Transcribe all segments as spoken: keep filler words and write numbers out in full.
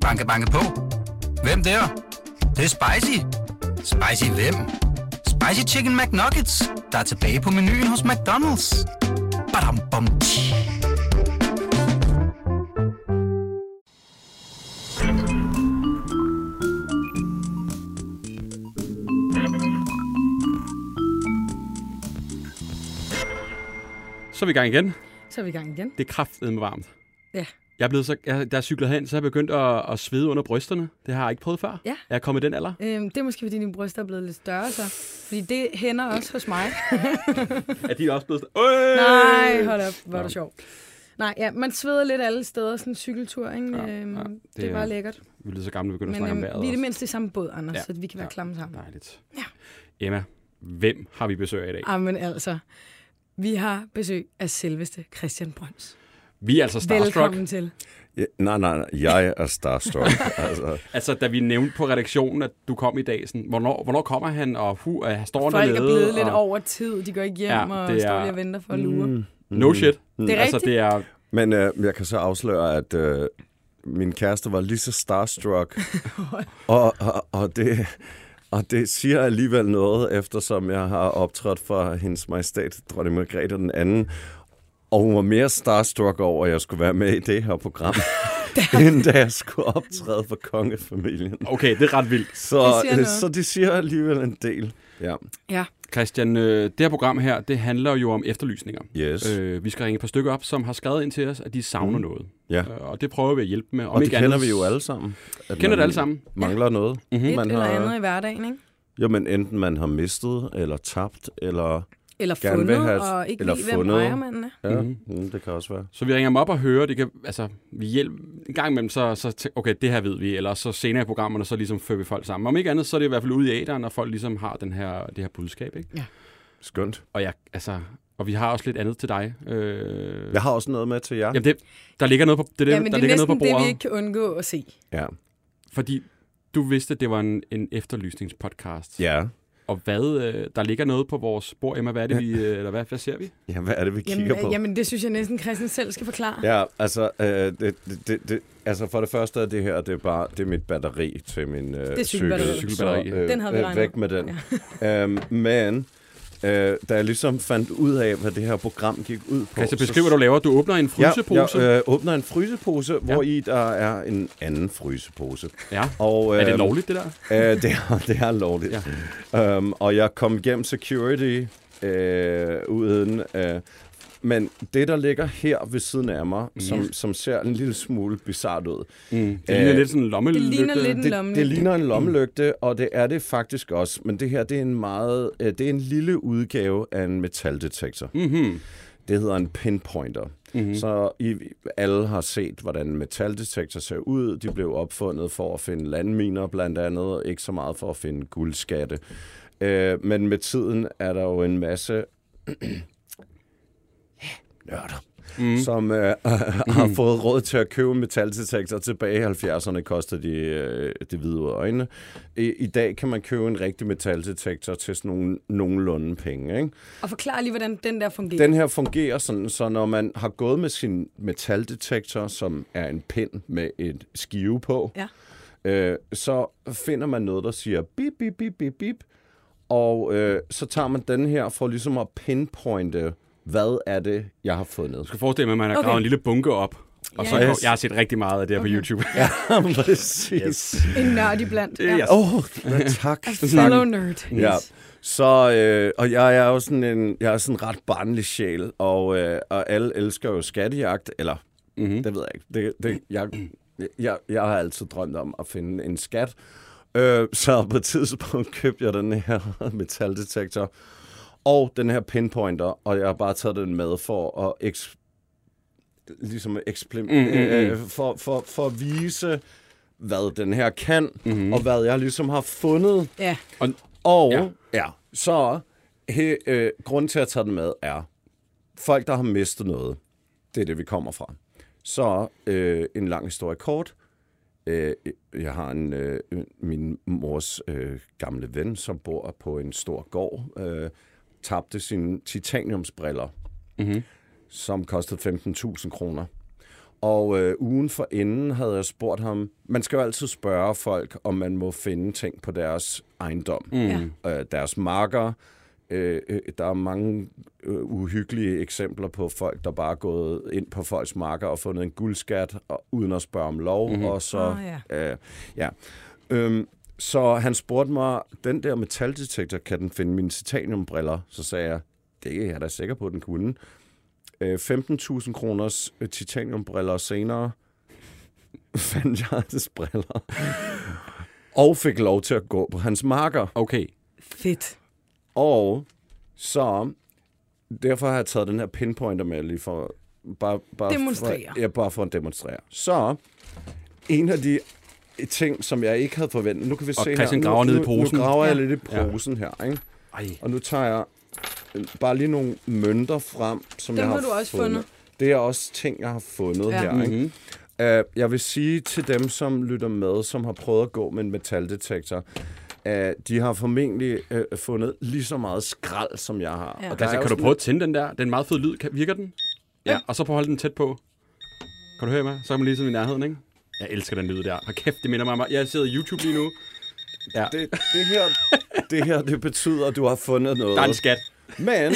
Banke, banke på. Hvem der? Det, det er spicy. Spicy hvem? Spicy Chicken McNuggets, der er tilbage på menuen hos McDonald's. Badum, bom, Så er vi i gang igen. Så er vi i gang igen. Det er kraftedeme varmt. Ja. Jeg er blevet så, jeg, da jeg cyklede hen, så har jeg begyndt at, at svede under brysterne. Det har jeg ikke prøvet før. Ja. Jeg er kommet i den alder. Øhm, det er måske, fordi dine bryster er blevet lidt større, så. Fordi det hænder også hos mig. Er de også blevet større? Nej, hold op. Hvor er det sjovt. Nej, ja, man sveder lidt alle steder, sådan en cykeltur, ikke? Ja, øhm, ja, det, det er bare lækkert. Vi er lidt så gamle, vi begynder Men, at snakke øhm, om vejret. Vi er det mindste i samme båd, Anders, ja, så vi kan være ja, klamme sammen. Dejligt. Ja. Emma, hvem har vi besøg af i dag? Jamen altså, vi har besøg af selveste Christian Brøns. Vi er altså starstruck. Velkommen til. Ja, nej, nej, nej, jeg er starstruck. altså. altså, da vi nævnte på redaktionen, at du kom i dag, sådan, hvornår, hvornår kommer han, og hu, uh, står han dernede? Folk er blevet og... lidt over tid, de går ikke hjem ja, og er... står lige og venter for at lure. Mm, mm, no shit. Mm. Det er altså, rigtigt. Det er... Men øh, jeg kan så afsløre, at øh, min kæreste var lige så starstruck, og, og, og det... Og det siger alligevel noget, eftersom jeg har optrådt for hendes majestæt, dronning Margrethe den anden. Og hun var mere starstruck over, at jeg skulle være med i det her program, end da jeg skulle optræde for kongefamilien. Okay, det er ret vildt. Så det siger, så det siger alligevel en del. Ja. Ja. Christian, det her program her, det handler jo om efterlysninger. Yes. Øh, vi skal ringe et par stykker op, som har skrevet ind til os, at de savner mm. noget. Ja. Og det prøver vi at hjælpe med. Om og det kender andet... vi jo alle sammen. At kender det alle sammen. Mangler ja. noget. Mm-hmm. Et man eller har... andet i hverdagen, ikke? Jo, men enten man har mistet, eller tabt, eller... Eller fundet, have, og ikke lige, hvem ejermanden er. Ja, mm-hmm. det kan også være. Så vi ringer dem op og hører, det kan, altså, vi hjælper en gang imellem, så, så tæ- okay, det her ved vi, eller så senere i programmerne, så ligesom fører vi folk sammen. Om ikke andet, så er det i hvert fald ude i æteren, når folk ligesom har den her, det her budskab, ikke? Ja. Skønt. Og, jeg, altså, og vi har også lidt andet til dig. Øh... Jeg har også noget med til jer. Jamen, det, der ligger noget på bordet. Det, ja, men der det er næsten det, vi ikke kan undgå at se. Ja. Fordi du vidste, at det var en, en efterlysningspodcast. Ja. Og hvad, der ligger noget på vores bord, Emma, hvad er det, vi, eller hvad, hvad ser vi? Ja, hvad er det, vi kigger jamen, på? Jamen, det synes jeg næsten, Christian selv skal forklare. Ja, altså, øh, det, det, det, altså for det første er det her, det er bare, det er mit batteri til min øh, det cykel. Det er cykelbatteri. Så, øh, den havde vi øh, væk med den. Ja. Øhm, men, øh, da jeg ligesom fandt ud af, hvad det her program gik ud på. Christian, beskriv, hvad du laver. Du åbner en frysepose. Ja, jeg øh, åbner en frysepose, ja. Hvor i der er en anden frysepose. Ja, og, øh, er det lovligt, det der? Øh, det, er, det er lovligt. Ja. Um, og jeg kom gennem security øh, uden... Øh, men det, der ligger her ved siden af mig, mm. som, som ser en lille smule bizarrt ud. Mm. Det ligner æh, lidt sådan en lommelygte. Det ligner lidt en lommelygte. Det, det ligner en lommelygte, og det er det faktisk også. Men det her, det er en meget, det er en lille udgave af en metaldetektor. Mm-hmm. Det hedder en pinpointer. Mm-hmm. Så I, alle har set, hvordan en metaldetektor ser ud. De blev opfundet for at finde landminer blandt andet, ikke så meget for at finde guldskatte. Øh, men med tiden er der jo en masse... nørder, mm. som øh, øh, har fået råd til at købe metaldetektor. Tilbage i halvfjerdserne kostede de, øh, de hvide øjne. I, I dag kan man købe en rigtig metaldetektor til sådan nogle nogenlunde penge. Ikke? Og forklar lige, hvordan den der fungerer. Den her fungerer sådan, så når man har gået med sin metaldetektor, som er en pind med et skive på, ja. øh, så finder man noget, der siger bip, bip, bip, bip, bip, og øh, så tager man den her for ligesom at pinpointe, hvad er det, jeg har fundet? Du skal forestille mig, at man har okay. gravet en lille bunke op. Og yes. så jeg, jeg har set rigtig meget af det her okay. på YouTube. Ja, præcis. Yes. En nørd iblandt. Åh, ja. yes. oh, tak. A fellow nerd. Ja. Så, øh, og jeg er jo sådan en, jeg er sådan en ret barnlig sjæl, og, øh, og alle elsker jo skattejagt, eller mm-hmm. det ved jeg ikke. Det, det, jeg, jeg, jeg har altid drømt om at finde en skat. Øh, så på et tidspunkt købte jeg den her metaldetektor, og den her pinpointer, og jeg har bare taget den med for at eks, ligesom eksplim, mm, mm, mm. Øh, for, for, for at vise, hvad den her kan, mm-hmm. og hvad jeg ligesom har fundet. Ja. Og, og ja. ja, så he, øh, grunden til at tage den med er, folk, der har mistet noget, det er det, vi kommer fra. Så øh, en lang historie kort. Jeg har en, øh, min mors øh, gamle ven, som bor på en stor gård, øh, tabte sine titaniumsbriller, mm-hmm. som kostede femten tusind kroner. Og øh, ugen for inden havde jeg spurgt ham, man skal jo altid spørge folk, om man må finde ting på deres ejendom, mm. øh, deres marker. Øh, der er mange øh, uhyggelige eksempler på folk, der bare er gået ind på folks marker og fundet en guldskat, og, uden at spørge om lov. Mm-hmm. Og så, oh, ja. Øh, ja. Øhm, så han spurgte mig, den der metaldetektor, kan den finde mine titaniumbriller? Så sagde jeg, det er jeg da sikker på, den kunne. femten tusind kroners titaniumbriller senere fandt jeg hans briller og fik lov til at gå på hans marker. Okay. Fedt. Og så derfor har jeg taget den her pinpointer med lige for bare bare demonstrere. For, ja, bare for at demonstrere. Så en af de ting, som jeg ikke havde forventet. Nu kan vi og se Christian her. Graver nu, ned i posen. Nu graver jeg lidt i posen ja. her, ikke? Ej. Og nu tager jeg bare lige nogle mønter frem, som dem jeg har, har du også fundet. fundet. Det er også ting, jeg har fundet ja. her. Ikke? Mm-hmm. Uh, jeg vil sige til dem, som lytter med, som har prøvet at gå med en metaldetektor, uh, de har formentlig uh, fundet lige så meget skrald, som jeg har. Ja. Og der altså, kan du prøve en... at tænde den der? Den er meget fed lyd. Virker den? Ja. ja. Og så prøv at holde den tæt på. Kan du høre mig? Så er man ligesom i nærheden, ikke? Jeg elsker den lyd der. Og kæft, det minder mig om... Jeg sidder i YouTube lige nu. Ja. Det, det, her, det her, det betyder, at du har fundet noget. Der er en skat. Men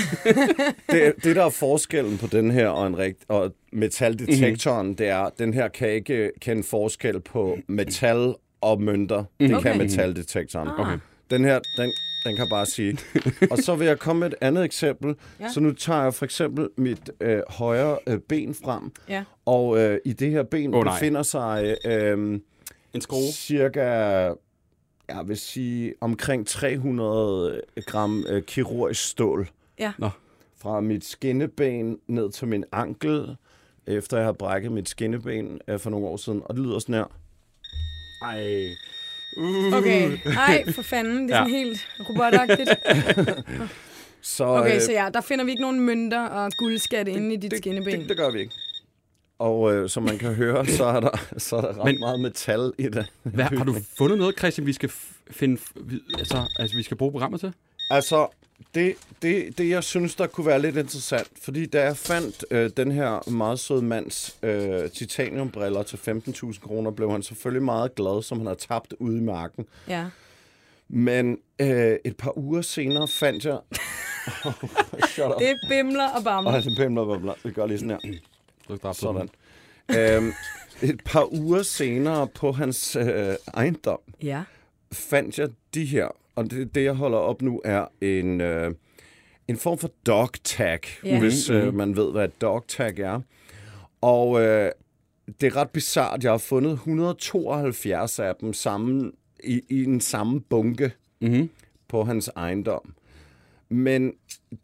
det, det, der er forskellen på den her og, en rigt- og metaldetektoren, mm-hmm. det er, den her kan ikke kende forskel på metal og mønter. Mm-hmm. Det okay. kan metaldetektoren. Okay. Den her, den, den kan bare sige. Og så vil jeg komme med et andet eksempel. Ja. Så nu tager jeg for eksempel mit øh, højre øh, ben frem. Ja. Og øh, i det her ben oh, befinder sig øh, en skrue. Cirka... Jeg vil sige omkring tre hundrede gram øh, kirurgisk stål. Ja. Nå. Fra mit skinneben ned til min ankel, efter jeg har brækket mit skinneben øh, for nogle år siden. Og det lyder sådan her. Ej. Uh. Okay. Ej, for fanden. Det er ja. sådan helt robotagtigt. så, okay, øh, så ja, der finder vi ikke nogen mønter og guldskatte det, inde i dit det, skinneben. Det, det gør vi ikke. Og øh, som man kan høre, så er der, så er der ret Men, meget metal i det. Hvad, har du fundet noget, Christian, vi skal, f- finde, f- altså, altså, vi skal bruge programmet til? Altså, det, det, det jeg synes, der kunne være lidt interessant, fordi da jeg fandt øh, den her meget søde mands øh, titaniumbriller til femten tusind kroner, blev han selvfølgelig meget glad, som han har tabt ude i marken. Ja. Men øh, et par uger senere fandt jeg... Oh, det bimler og bamler. Oh, det bimler og bamler. Vi gør lige sådan her. Sådan. øhm, et par uger senere på hans øh, ejendom ja. fandt jeg de her, og det, det jeg holder op nu er en, øh, en form for dog tag, yeah. hvis øh, man ved, hvad et dog tag er. Og øh, det er ret bizarrt, jeg har fundet et hundrede og tooghalvfjerds af dem sammen, i, i den samme bunke mm-hmm. på hans ejendom. Men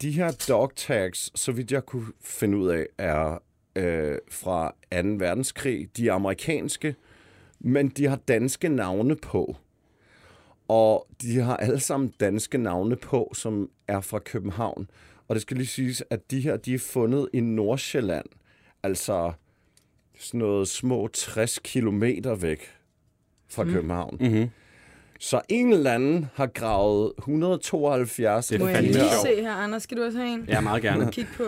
de her dog tags, så vidt jeg kunne finde ud af, er... Øh, fra anden verdenskrig. De er amerikanske, men de har danske navne på. Og de har alle sammen danske navne på, som er fra København. Og det skal lige siges, at de her, de er fundet i Nordsjælland. Altså sådan noget små tres kilometer væk fra mm. København. Mm-hmm. Så en eller anden har gravet et hundrede og tooghalvfjerds. Det er det fandme. Må jeg lige se her, Anders? Skal du også have en? Ja, meget gerne. Kig på.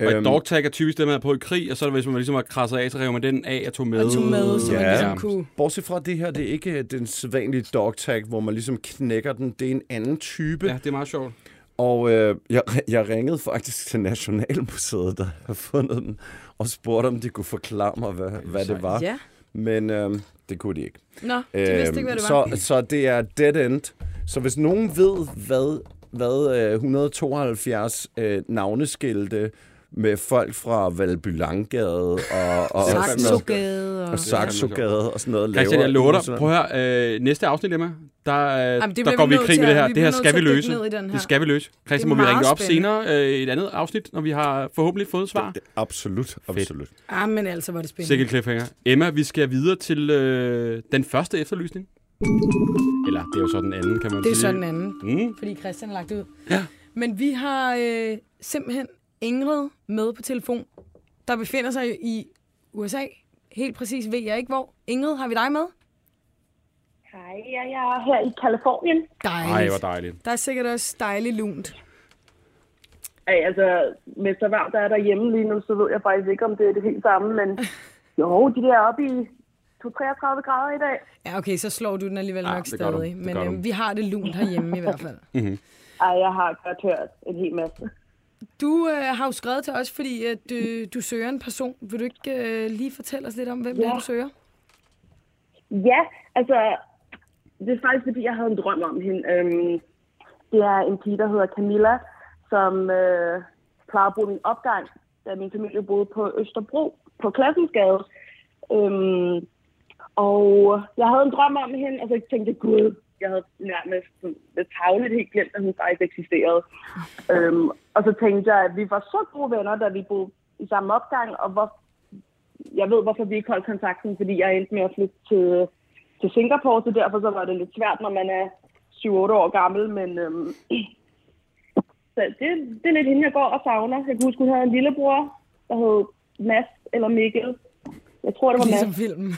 Og et dog tag er typisk det, man har på i krig, og så er det, hvis man ligesom har krasset af, så rev man den af og tog med. Og tog med, så ja. man ligesom kunne... Bortset fra det her, det er ikke den sædvanlige dog tag, hvor man ligesom knækker den. Det er en anden type. Ja, det er meget sjovt. Og øh, jeg, jeg ringede faktisk til Nationalmuseet, der har fundet den, og spurgte, om de kunne forklare mig, hvad, hvad det var. Ja. Men øh, det kunne de ikke. Nå, de vidste øh, ikke, hvad det var. Så, så det er dead end. Så hvis nogen ved, hvad, hvad øh, et hundrede og tooghalvfjerds øh, navneskilte... med folk fra Valby Langgade og, og Saksugade og, og Saksugade og sådan noget. Christian, jeg lover dig. Prøv at høre, øh, næste afsnit, Emma, der, Jamen, der går vi i krig med det her. Vi det her skal vi løse. Det skal vi løse. Christian, må vi ringe op senere øh, et andet afsnit, når vi har forhåbentlig fået svar? Det, absolut, absolut. Ah, men altså, var det spændende. Sikkert cliffhanger. Emma, vi skal videre til øh, den første efterlysning. Eller, det er jo så den anden, kan man det sige. Det er så den anden, mm. fordi Christian har lagt ud. Ja. Men vi har øh, simpelthen Ingrid med på telefon, der befinder sig i U S A. Helt præcis ved jeg ikke hvor. Ingrid, har vi dig med? Hej, jeg er her i Kalifornien. Dejligt. Ej, hvor dejligt. Der er sikkert også dejligt lunt. Ej, altså, med så varmt der er derhjemme lige nu, så ved jeg faktisk ikke, om det er det helt samme, men Jo, de er oppe i treogtredive grader i dag. Ja, okay, så slår du den alligevel ja, nok stadig. Men øhm, vi har det lunt herhjemme i hvert fald. Mm-hmm. Ej, jeg har godt hørt en hel masse. Du øh, har jo skrevet til os, fordi at, øh, du søger en person. Vil du ikke øh, lige fortælle os lidt om, hvem ja. det er, du søger? Ja, altså, det er faktisk fordi, jeg havde en drøm om hende. Øhm, det er en pige, der hedder Camilla, som øh, plejer at bruge min opgang, da min familie boede på Østerbro, på Klassensgade. Øhm, og jeg havde en drøm om hende, og så tænkte jeg, gud, jeg havde nærmest lidt tavlet helt glemt, at hun faktisk eksisterede. Øhm, og så tænkte jeg, at vi var så gode venner, da vi boede i samme opgang, og hvor, jeg ved, hvorfor vi ikke holdt kontakten, fordi jeg endte med at flytte til, til Singapore, så derfor så var det lidt svært, når man er syv otte år gammel, men øhm, så det, det er lidt hende, jeg går og savner. Jeg kunne huske, hun havde en lillebror, der hed Mads eller Mikkel. Jeg tror, det var Mads. Ligesom filmen.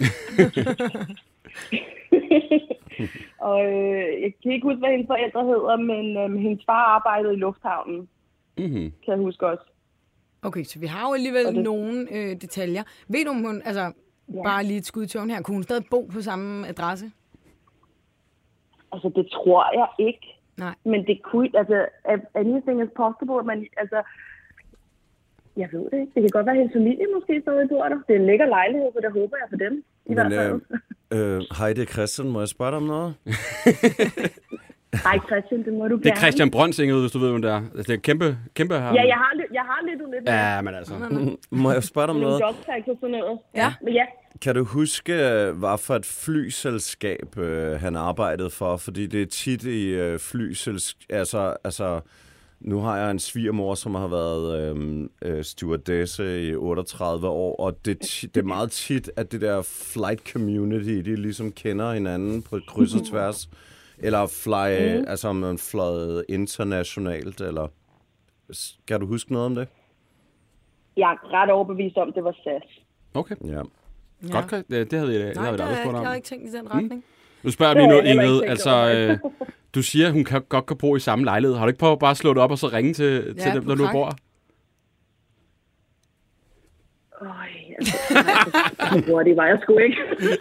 Og øh, jeg kan ikke huske, hvad hendes forældre hedder, men øh, hendes far arbejdede i lufthavnen, mm-hmm. kan jeg huske også. Okay, så vi har jo alligevel det... nogle øh, detaljer. Ved du, om hun, altså ja. bare lige et skud i tøven her, kunne hun stadig bo på samme adresse? Altså, det tror jeg ikke. Nej. Men det kunne, altså, anything is possible, men altså... Jeg ved det ikke. Det kan godt være, at hendes familie måske stadig bor der. Det er en lækker lejlighed, så der håber jeg for dem. I hvert fald. Øh, hej, det er Christian. Må jeg spørge dig om noget? Hej, Christian. Det må du gerne. Det er Christian Brøns, Ingrid, hvis du ved, hvem det er. Det er kæmpe, kæmpe her. Ja, jeg har, jeg har lidt ulidt. Ja, men altså. Må jeg spørge dig om noget? Noget. Ja. Ja. Kan du huske, hvad for et flyselskab øh, han arbejdede for? Fordi det er tit i øh, flyselskab... Altså... altså nu har jeg en svigermor, som har været øh, stewardesse i otteogtredive år, og det, det er meget tit, at det der flight community, de ligesom kender hinanden på et kryds og tværs, eller fly, mm. altså om man fløjede internationalt, eller... Kan du huske noget om det? Jeg er ret overbevist om, det var S A S. Okay. Ja. Ja. Godt, det, det havde jeg da aldrig spurgt om. Jeg har ikke tænkt i den retning. Mm. Nu spørger jeg lige noget, Ingrid. Altså... Øh, Du siger, at hun kan, godt kan bo i samme lejlighed. Har du ikke prøvet bare at slå det op og så ringe til, ja, til dem, der nu bor? Øj, altså, så hurtigt var jeg sgu ikke.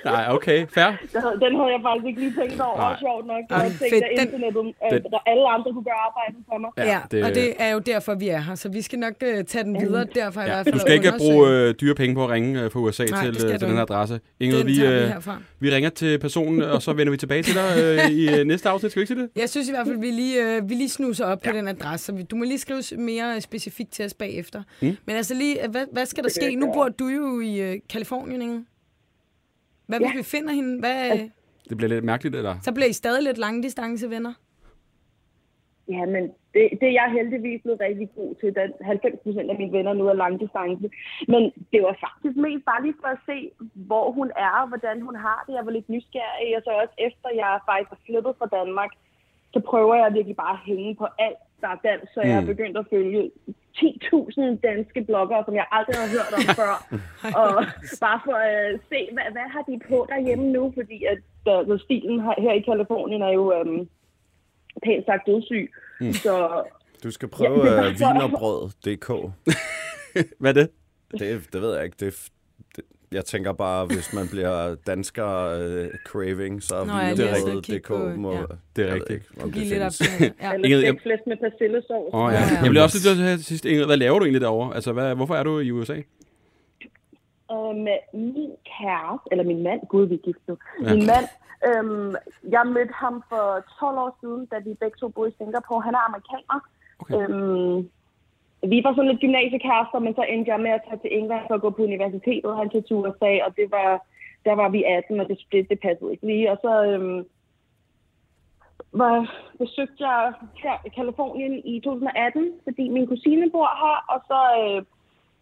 Nej, okay, fair. Den havde jeg faktisk ikke lige tænkt over, og sjovt nok. Jeg havde tænkt, at internettet, at alle andre kunne gøre arbejdet for mig. Ja, ja det, og det er jo derfor, vi er her, så vi skal nok uh, tage den videre derfra. Ja, i hvert fald du skal ikke bruge uh, dyre penge på at ringe uh, fra U S A nej, til, uh, til den her adresse. Ingrid, vi, uh, vi ringer til personen, og så vender vi tilbage til dig uh, i uh, næste afsnit. Skal vi ikke se det? Jeg synes i hvert fald, vi lige, uh, vi lige snuser op ja. på den adresse. Du må lige skrive mere specifikt til os bagefter. Mm. Men altså lige, hvad, hvad skal der ske nu? Nu bor du jo i Kalifornien, ikke? Hvad hvis ja. vi finder hende? Hvad, altså, det bliver lidt mærkeligt, eller? Så bliver I stadig lidt langdistancevenner. Ja, men det, det er jeg heldigvis blevet rigtig god til. halvfems procent af mine venner nu er langdistance. Men det var faktisk mest bare lige for at se, hvor hun er og hvordan hun har det. Jeg var lidt nysgerrig, og så også efter jeg faktisk er flyttet fra Danmark, så prøver jeg virkelig bare at hænge på alt, der er dansk, så jeg er begyndt at følge ti tusind danske bloggere, som jeg aldrig har hørt om før. Og bare for at uh, se, hvad, hvad har de på derhjemme nu? Fordi at uh, stilen her, her i Kalifornien er jo um, pænt sagt dødssyg. Mm. Så, du skal prøve ja, uh, vinerbrød punktum d k. Hvad er det? det? Det ved jeg ikke. Det, det, jeg tænker bare, hvis man bliver dansker uh, craving, så vinerbrød punktum d k må... Ja. Det er rigtigt. Om det findes. Eller sexflæsk med persillesauce. Åh, ja. Jeg blev også lidt til at sidst, Ingrid, hvad laver du egentlig derovre? Altså, hvad, hvorfor er du i U S A? Øhm, min kæreste, eller min mand, gud, vi er gift nu. Ja. Min mand, øhm, jeg mødte ham for tolv år siden, da vi begge to boede i Singapore. Han er amerikaner. Okay. Øhm, vi var sådan lidt gymnasiekærester, men så endte jeg med at tage til England for at gå på universitetet. Han tog til U S A, og det var, der var vi atten, og det, det, det passede ikke lige. Og så... Øhm, besøgte jeg her i Kalifornien i to tusind og atten, fordi min kusine bor her, og så, øh,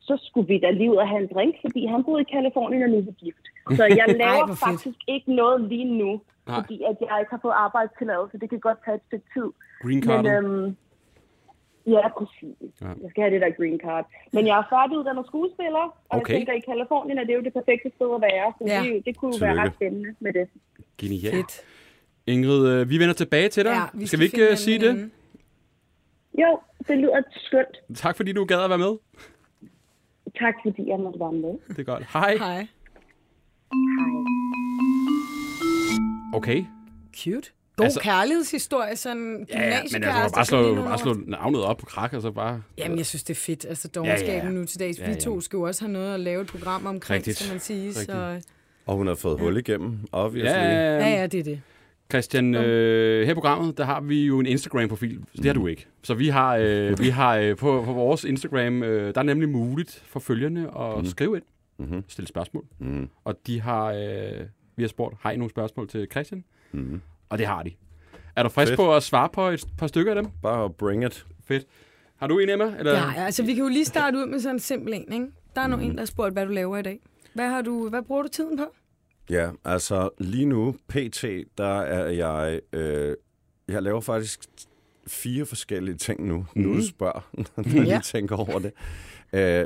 så skulle vi da lige ud og have en drink, fordi han boede i Kalifornien og nu er gift. Så jeg laver Ej, faktisk fedt. ikke noget lige nu, Nej. fordi at jeg ikke har fået arbejdstilladelse, så det kan godt tage et stykke tid. Green card. Men, øhm, ja, præcis. Ja. Jeg skal have det der green card. Men jeg er færdiguddannet skuespiller, og okay. jeg tænker, at i Kalifornien er det jo det perfekte sted at være, så ja. det, det kunne jo være ret spændende med det. Genialt. Ingrid, vi vender tilbage til dig. Ja, vi skal, skal vi ikke uh, sige det? Jo, det lyder skønt. Tak fordi du gad at være med. Tak fordi jeg måtte være med. Det er godt. Hej. Hej. Okay. Cute. God altså, kærlighedshistorie, sådan gymnasiekæreste. Ja, men altså, bare slå, bare slå navnet op på krak, og så bare... Jamen, jeg synes, det er fedt. Altså, dogenskaben ja, ja. nu til dags. Ja, ja. Vi to skal jo også have noget at lave et program omkring, rigtigt, skal man sige. Så... Og hun har fået ja. hul igennem, obviously. Ja, ja, ja, det er det. Christian, øh, her i programmet, der har vi jo en Instagram-profil. Det har du ikke. Så vi har, øh, vi har øh, på, på vores Instagram, øh, der er nemlig muligt for følgerne at mm. skrive ind, mm-hmm. stille spørgsmål. Mm. Og de har, øh, vi har spurgt, har I nogle spørgsmål til Christian? Mm. Og det har de. Er du frisk Fedt. på at svare på et par stykker af dem? Bare bring it. Fedt. Har du en, Emma? Eller? Ja, altså vi kan jo lige starte ud med sådan en simpel en, ikke? Der er mm. nogen, der har spurgt, hvad du laver i dag. Hvad, har du, hvad bruger du tiden på? Ja, altså lige nu, pt, der er jeg... Øh, jeg laver faktisk fire forskellige ting nu. Mm. Nu du spørger, når du lige tænker over det. Øh,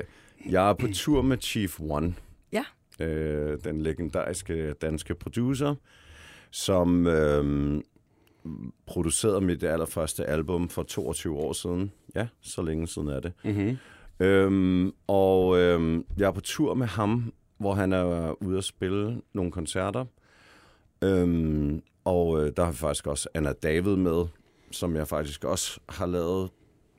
jeg er på tur med Chief One. Ja. Øh, den legendariske danske producer, som øh, producerede mit allerførste album for toogtyve år siden. Ja, så længe siden er det. Mm-hmm. Øhm, og øh, jeg er på tur med ham, hvor han er ude at spille nogle koncerter. Øhm, og øh, der har vi faktisk også Anna David med, som jeg faktisk også har lavet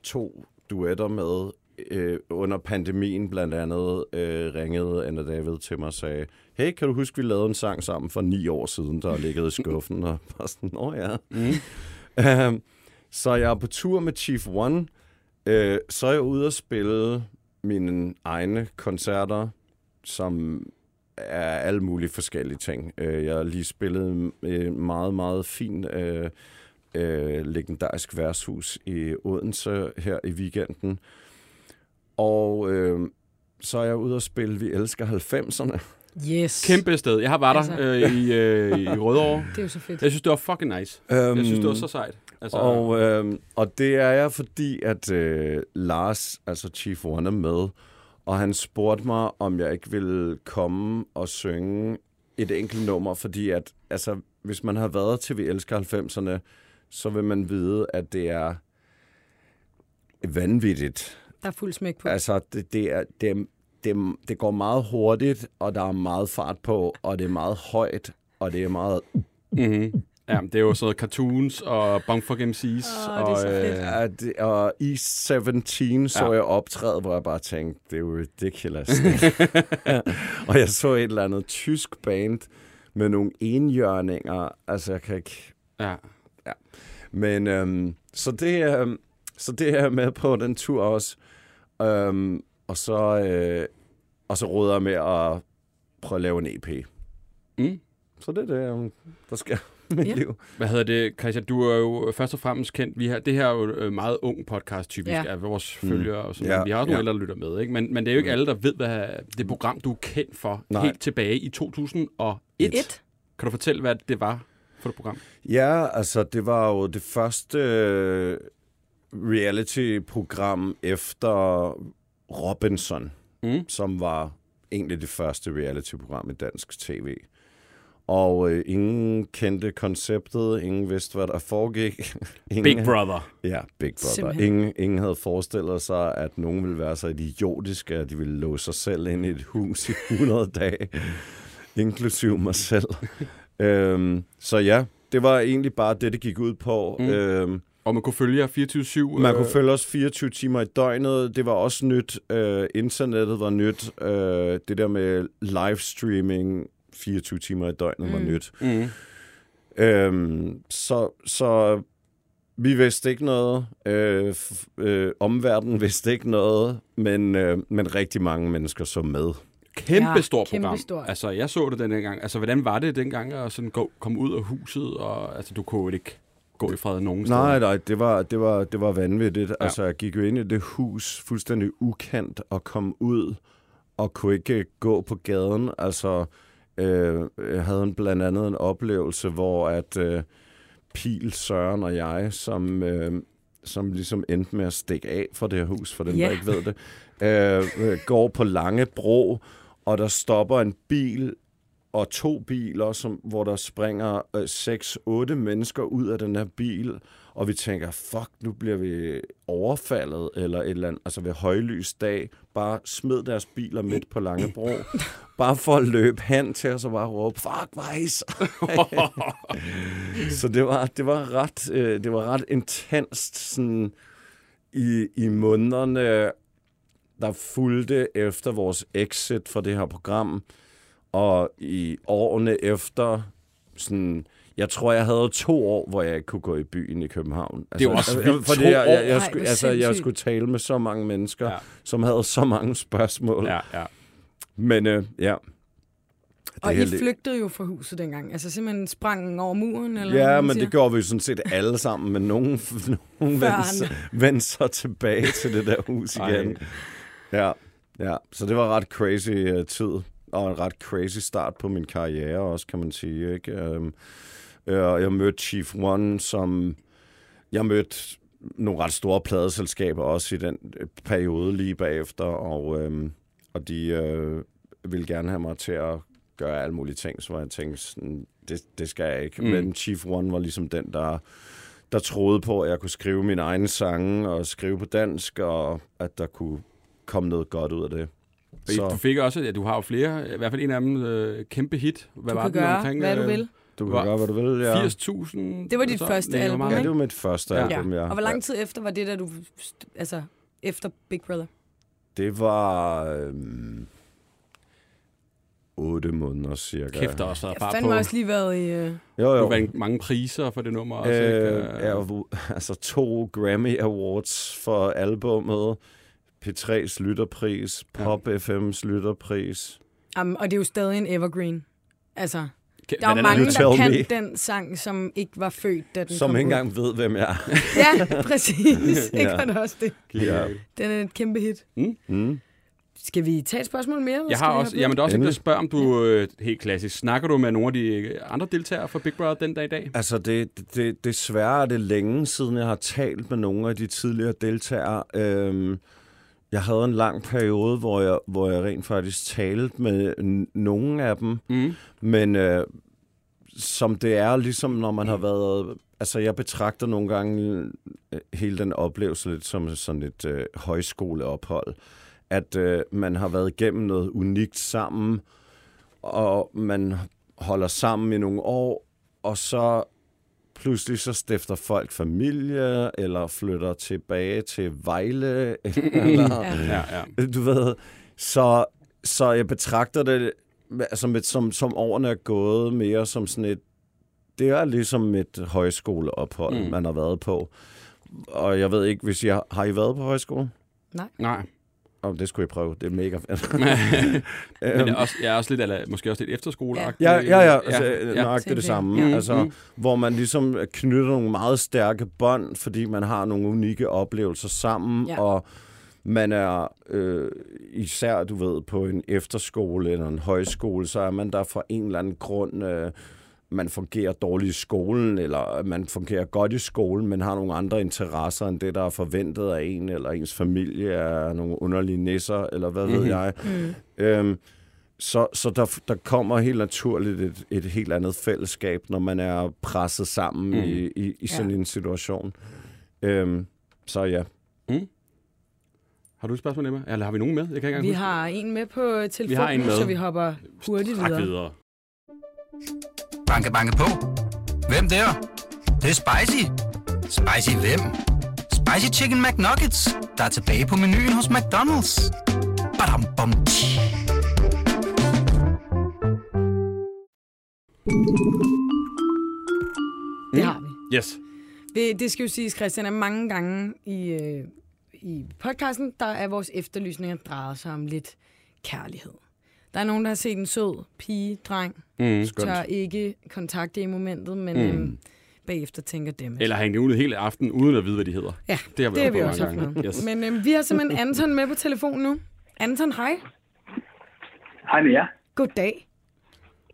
to duetter med øh, under pandemien. Blandt andet øh, ringede Anna David til mig og sagde, hey, kan du huske, vi lavede en sang sammen for ni år siden, der ligget i skuffen, og bare sådan, nå ja. Mm. øhm, så jeg er på tur med Chief One. Øh, så er jeg ude at spille mine egne koncerter, som er alle mulige forskellige ting. Jeg har lige spillet en meget, meget fin øh, øh, legendarisk værtshus i Odense her i weekenden. Og øh, så er jeg ude og spille Vi elsker halvfemserne. Yes. Kæmpe sted. Jeg har været altså. der øh, i, øh, i Rødovre. Det er jo så fedt. Jeg synes, det var fucking nice. Øhm, jeg synes, det var så sejt. Altså, og, øh, og det er jeg, fordi at øh, Lars, altså Chief One, er med. Og han spurgte mig, om jeg ikke ville komme og synge et enkelt nummer, fordi at, altså, hvis man har været til Vi elsker halvfemserne, så vil man vide, at det er vanvittigt. Der er fuld smæk på. Altså, det, det, er, det, det, det går meget hurtigt, og der er meget fart på, og det er meget højt, og det er meget... Mm-hmm. Ja, det er jo sådan cartoons og Bong for M C's. Oh, og, øh, og E syvogtyve så ja. jeg optræde, hvor jeg bare tænkte, det er jo ridiculous. ja. Og jeg så et eller andet tysk band med nogle enhjørninger. Altså, jeg kan ikke... Ja. ja. Men øhm, så, det, øhm, så det er jeg med på den tur også. Øhm, og så, øh, og så råder jeg med at prøve at lave en E P. Mm. Så det er det, øhm, der sker... Ja. Hvad hedder det, Christian? Du er jo først og fremmest kendt. Vi har, det her er jo meget ung podcast, typisk, ja. af vores følgere. Og sådan. Ja. Vi har også nogle ja. ældre, der lytter med. Ikke? Men, men det er jo ikke mm. alle, der ved, hvad det program, du er kendt for, Nej. helt tilbage i to tusind og et. Et. Kan du fortælle, hvad det var for det program? Ja, altså, det var jo det første reality-program efter Robinson, mm. som var egentlig det første reality-program i dansk tv. Og øh, ingen kendte konceptet, ingen vidste, hvad der foregik. ingen, Big Brother. Ja, Big Brother. Ingen, ingen havde forestillet sig, at nogen ville være så idiotiske, at de ville låse sig selv ind i et hus i hundrede dage, inklusive mig selv. øhm, så ja, det var egentlig bare det, det gik ud på. Mm. Øhm, Og man kunne følge jer fireogtyve syv? Man øh... kunne følge os fireogtyve timer i døgnet. Det var også nyt. Øh, internettet var nyt. Øh, det der med livestreaming... fireogtyve timer i døgnet mm. var nyt. Mm. Øhm, så, så vi vidste ikke noget. Øh, f- øh, omverdenen vidste ikke noget, men, øh, men rigtig mange mennesker så med. Kæmpe stort ja, program. Stor. Altså, jeg så det den gang. Altså, hvordan var det dengang at sådan gå, komme ud af huset? Og, altså, du kunne ikke gå i fred nogen steder. Nej, nej, det var, det var, det var vanvittigt. Ja. Altså, jeg gik jo ind i det hus fuldstændig ukendt og kom ud og kunne ikke gå på gaden. Altså... Øh, jeg havde en, blandt andet en oplevelse, hvor at øh, Pil, Søren og jeg, som, øh, som ligesom endte med at stikke af fra det her hus, for dem, yeah. der ikke ved det, øh, øh, går på Langebro, og der stopper en bil og to biler, som, hvor der springer øh, seks otte mennesker ud af den her bil, og vi tænker, fuck, nu bliver vi overfaldet, eller et eller andet, altså ved højlys dag, bare smid deres biler midt på Langebro, bare for at løbe hen til os og bare råbe, fuck mig! Så det var, det var ret, øh, det var ret intenst, sådan, i, i månederne, der fulgte efter vores exit fra det her program, og i årene efter, sådan, jeg tror, jeg havde to år, hvor jeg ikke kunne gå i byen i København. Altså, det var også vildt. Fordi jeg, jeg, jeg, skulle, altså, jeg skulle tale med så mange mennesker, ja. Som havde så mange spørgsmål. Ja, ja. Men øh, ja. Det og I flygtede jo fra huset dengang. Altså simpelthen sprangen over muren? Eller ja, men siger. Det gjorde vi jo sådan set alle sammen, men nogen, nogen vendte så tilbage til det der hus igen. Ja, ja, så det var ret crazy uh, tid, og en ret crazy start på min karriere også, kan man sige. Ikke? Um, uh, jeg mødte Chief One, som jeg mødte nogle ret store pladeselskaber også i den periode lige bagefter, og, um, og de uh, ville gerne have mig til at gøre alle mulige ting, så jeg tænkte sådan, det, det skal jeg ikke. Mm. Men Chief One var ligesom den, der, der troede på, at jeg kunne skrive mine egne sange og skrive på dansk, og at der kunne komme noget godt ud af det. Så. Du fik også, at ja, du har jo flere, i hvert fald en af dem, øh, kæmpe hit. Hvad du var kan gøre, omkring, hvad du vil. Du kan gøre, hvad du vil, ja. firs tusind. Det var dit første album, ikke? Ja, det var mit første ja. album, ja. Og hvor lang tid efter var det, da du, altså, efter Big Brother? Det var... Øh, otte måneder, cirka. Kæft, der også været far på. Jeg fandme også lige været i... Øh... Jo, jo. Du vandt mange priser for det nummer også, øh, ikke? Ja, altså to Grammy Awards for albumet, P tre's lytterpris, Pop ja. F M's lytterpris. Jamen, og det er jo stadig en evergreen. Altså, K- der er mange, der kan me? den sang, som ikke var født, da den som kom ikke engang ud. Ved, hvem jeg er. Ja, præcis. Ikke ja. Han også det. Ja. Den er et kæmpe hit. Mm. Mm. Skal vi tage et spørgsmål mere? Jeg har også, jamen, der er også ikke at spørge, om du øh, helt klassisk. Snakker du med nogle af de andre deltagere fra Big Brother den dag i dag? Altså, det, det, desværre er det længe siden, jeg har talt med nogle af de tidligere deltagere. Øhm, jeg havde en lang periode, hvor jeg, hvor jeg rent faktisk talte med n- nogle af dem. Mm. Men øh, som det er, ligesom når man mm. har været... Altså, jeg betragter nogle gange hele den oplevelse lidt som sådan et øh, højskoleophold. At øh, man har været igennem noget unikt sammen, og man holder sammen i nogle år, og så pludselig så stifter folk familie, eller flytter tilbage til Vejle, eller ja, ja. Du ved. Så, så jeg betragter det, altså med, som, som årene er gået, mere som sådan et, det er ligesom et højskoleophold, mm. man har været på. Og jeg ved ikke, hvis jeg, har I været på højskole? Nej. Nej. Oh, det skulle jeg prøve. Det er mega fedt. Men jeg er også, jeg er også lidt, eller måske også lidt efterskoleagtig. Ja, ja, ja. Altså, ja. Nok det er det samme. Ja. Altså, mm. Hvor man ligesom knytter nogle meget stærke bånd, fordi man har nogle unikke oplevelser sammen, ja. Og man er øh, især, du ved, på en efterskole eller en højskole, så er man der for en eller anden grund... Øh, man fungerer dårligt i skolen, eller man fungerer godt i skolen, men har nogle andre interesser end det, der er forventet af en, eller ens familie er nogle underlige nisser, eller hvad ved mm-hmm. jeg. Mm. Øhm, så så der, der kommer helt naturligt et, et helt andet fællesskab, når man er presset sammen mm. i, i, i sådan ja. En situation. Øhm, så ja. Mm. Har du et spørgsmål, Emma? Eller har vi nogen med? Jeg kan ikke vi huske. Har en med på telefonen, vi med. Så vi hopper hurtigt videre. videre. Banke, banke på. Hvem der? Det, det er spicy. Spicy hvem? Spicy Chicken McNuggets, der er tilbage på menuen hos McDonald's. Badum, bom, det har vi. Yes. Det, det skal jo siges, Christian, at mange gange i, i podcasten, der er vores efterlysninger drejet sig om lidt kærlighed. Der er nogen, der har set en sød pige, dreng, mm, tør ikke kontakte i momentet, men mm. øhm, bagefter tænker dem. Eller hænge ud hele aften uden at vide, hvad de hedder. Ja, det har vi, det har vi også haft med. Yes. Men øhm, vi har simpelthen Anton med på telefonen nu. Anton, hej. Hej med jer. Goddag.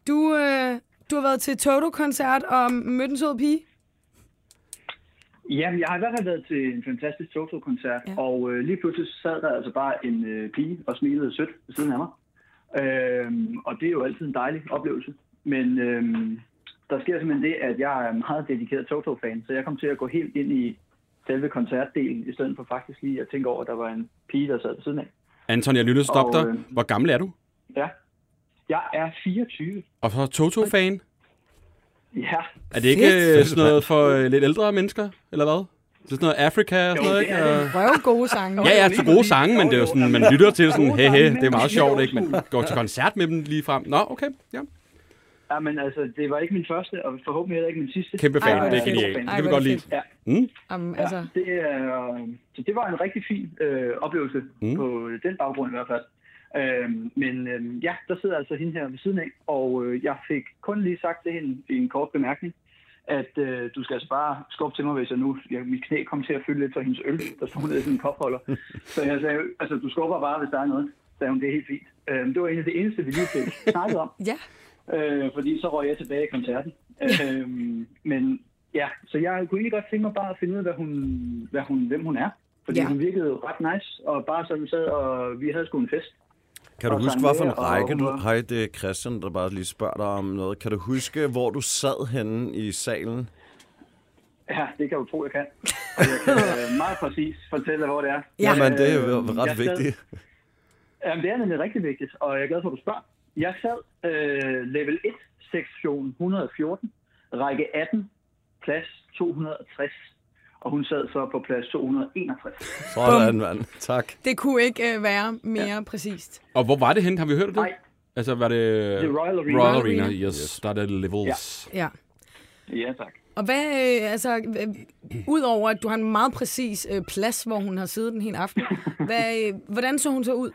Du, øh, du har været til Toto-koncert og mødt en sød pige? Jamen, jeg har i hvert fald været til en fantastisk Toto-koncert, ja. Og øh, lige pludselig sad der altså bare en øh, pige og smilede sødt ved siden af mig. Øhm, og det er jo altid en dejlig oplevelse, men øhm, der sker simpelthen det, at jeg er meget dedikeret Toto-fan, så jeg kom til at gå helt ind i selve koncertdelen, i stedet for faktisk lige at tænke over, at der var en pige, der sad ved siden af. Anton, jeg lyttede stop dig. Øh, Hvor gammel er du? Ja, jeg er fireogtyve. Og så Toto-fan? Ja. Er det ikke sådan noget for lidt ældre mennesker, eller hvad? Det er sådan noget Afrika og sådan noget, ikke? Røv gode sange. Ja, ja, så gode sange, men det er jo sådan, man lytter til sådan, hey, hey, det er meget sjovt, ikke? Man går til koncert med dem lige frem. Nå, okay, ja. Ja, men altså, det var ikke min første, og forhåbentlig heller ikke min sidste. Kæmpe fan, ej, det er genialt. Det kan vi godt lide. Ja. Mm. Um, altså. Ja, det, øh, så det var en rigtig fin øh, oplevelse, mm. på den baggrund i hvert fald. Øh, men øh, ja, der sidder altså hende her ved siden af, og øh, jeg fik kun lige sagt til hende i en kort bemærkning, at øh, du skal altså bare skubbe til mig, hvis jeg nu... Ja, mit knæ kom til at fylde lidt for hendes øl, der stod nede i sådan en kopholder. Så jeg sagde, altså, du skubber bare, hvis der er noget. Så hun, det er helt fint. Øh, det var egentlig det eneste, vi lige fik snakket om. Ja. Øh, fordi så røg jeg tilbage i koncerten. Øh, men ja, så jeg kunne egentlig godt tænke mig bare at finde ud af, hvad hun, hvad hun, hvem hun er. Fordi ja. Hun virkede ret nice, og bare så vi sad, og vi havde sgu en fest. Kan du huske, hvad for en række du... Hej, det er Christian, der bare lige spørger dig om noget. Kan du huske, hvor du sad henne i salen? Ja, det kan du tro, jeg kan. Og jeg kan øh, meget præcis fortælle, hvor det er. Ja. Jamen, det er jo ret jeg vigtigt. Sad... Jamen, det er nemlig rigtig vigtigt, og jeg er glad for, at du spørger. Jeg sad øh, level et, sektion et hundrede og fjorten, række atten, plads to hundrede og tres. Og hun sad så på plads to hundrede og enogtres. Sådan, mand. Tak. Det kunne ikke øh, være mere ja. Præcist. Og hvor var det henne? Har vi hørt det? Nej. Altså, var det... The Royal Arena. Royal Arena, yes. yes. Der er det levels. Ja. Ja, ja tak. Og hvad, øh, altså, øh, udover at du har en meget præcis øh, plads, hvor hun har siddet den hele aften, hvad, øh, hvordan så hun så ud?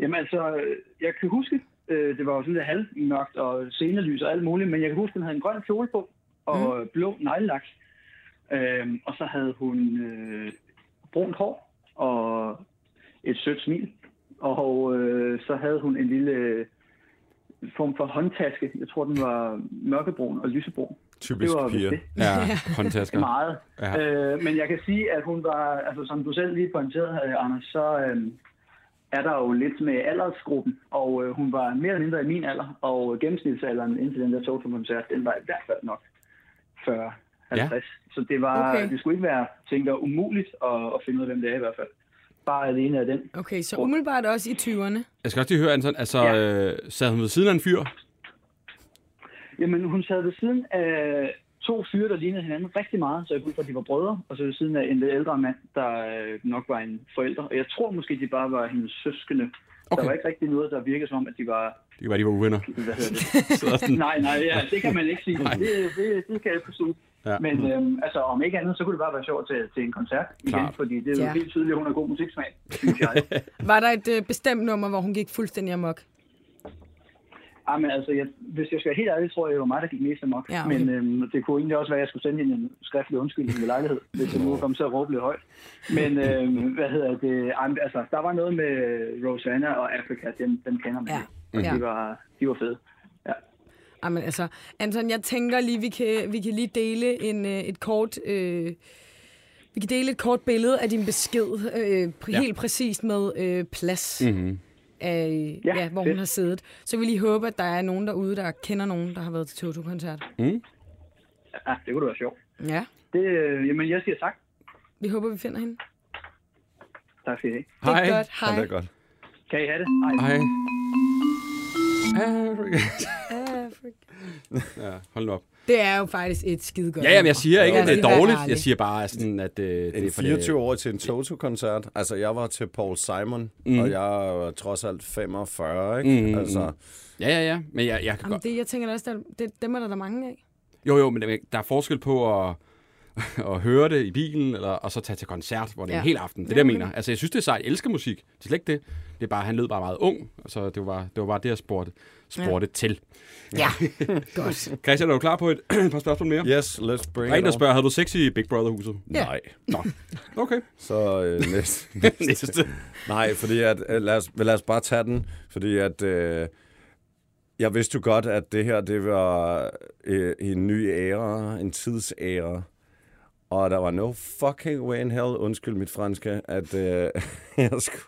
Jamen altså, jeg kan huske, øh, det var jo sådan lidt halvmørkt og scenelys og alt muligt, men jeg kan huske, hun havde en grøn kjole på og mm. blå neglelaks. Øhm, og så havde hun øh, brunt hår og et sødt smil, og øh, så havde hun en lille form for håndtaske. Jeg tror, den var mørkebrun og lysebrun. Typisk piger. Ja, håndtasker. Meget. Ja. Øh, men jeg kan sige, at hun var, altså som du selv lige pointerede, øh, Anders, så øh, er der jo lidt med aldersgruppen, og øh, hun var mere eller mindre i min alder, og gennemsnitsalderen indtil den der Toto-koncert, den var i hvert fald nok fyrre. Ja. Så det var okay. Det skulle ikke være tænker umuligt at, at finde ud af, hvem det er i hvert fald. Bare alene af den. Okay, så umiddelbart også i tyverne. Jeg skal også lige høre, Anton, altså ja. øh, sad hun ved siden af en fyr? Jamen, hun sad ved siden af to fyre, der lignede hinanden rigtig meget, så jeg kunne for, at de var brødre, og så ved siden af en lidt ældre mand, der nok var en forælder. Og jeg tror måske, de bare var hendes søskende. Okay. Der var ikke rigtig noget, der virkede som om, at de var... Det kan være, de var uvenner. nej, nej, ja, det kan man ikke sige. Det, det, det kan jeg forstå. Ja. Men øhm, altså, om ikke andet, så kunne det bare være sjovt til, til en koncert igen, klar. Fordi det er jo ja. Helt tydeligt, at hun har god musiksmag, synes jeg. Var der et øh, bestemt nummer, hvor hun gik fuldstændig amok? Ah, men altså, jeg, hvis jeg skal være helt ærlig, tror jeg, det var mig, der gik mest amok. Ja, okay. Men øhm, det kunne egentlig også være, at jeg skulle sende hende en skriftlig undskyldning ved lejlighed, hvis jeg nu kom til at råbe lidt højt. Men øhm, hvad hedder det? Altså, der var noget med Rosanna og Afrika, dem, dem kender man. Ja. Og ja. De, var, de var fede. Jamen altså, Anton, jeg tænker lige, vi kan, vi kan lige dele en, et kort, øh, vi kan dele et kort billede af din besked, øh, ja. Helt præcist med øh, plads, mm-hmm. af, ja, ja, hvor fedt. Hun har siddet. Så vi lige håbe, at der er nogen derude, der kender nogen, der har været til Toto-koncert. Mm. Ja, det kunne da være sjovt. Ja. Det, øh, jamen, jeg siger tak. Vi håber, vi finder hende. Tak skal I have. Hej. Det er godt. Hej. Ja, det er godt. Kan I have det? Hej. Hej. Afrika. Ja, hold nu op. Det er jo faktisk et skidegodt. Ja, men jeg siger ikke, at det er dårligt. Jeg siger bare sådan, at øh, det er for fireogtyve år til en Toto-koncert. Altså, jeg var til Paul Simon, mm. og jeg var trods alt femogfyrre, ikke? Mm. Altså. Ja, ja, ja. Men jeg, jeg kan godt... Det, jeg tænker også, der, det, dem er der, der mange af. Jo, jo, men der er forskel på at, at høre det i bilen, eller, og så tage til koncert, hvor det er ja. En hel aften. Det er ja, det, jeg mener. Altså, jeg synes, det er sejt. Jeg elsker musik. Det er slet ikke det. Det er bare, han lød bare meget ung. Altså, det var, det var bare det, jeg spurgte. Spurgte ja. Til. Ja, godt. Christian, er du klar på et par spørgsmål mere? Yes, let's bring it on. Der spørger, havde du sex i Big Brother-huset? Yeah. Nej. Nå, okay. Så øh, næste. næste. Nej, fordi at, øh, lad, os, lad os bare tage den, fordi at... Øh, jeg vidste jo godt, at det her, det var øh, en ny æra, en tidsæra. Og der var no fucking way in hell, undskyld mit franske, at øh, jeg skulle...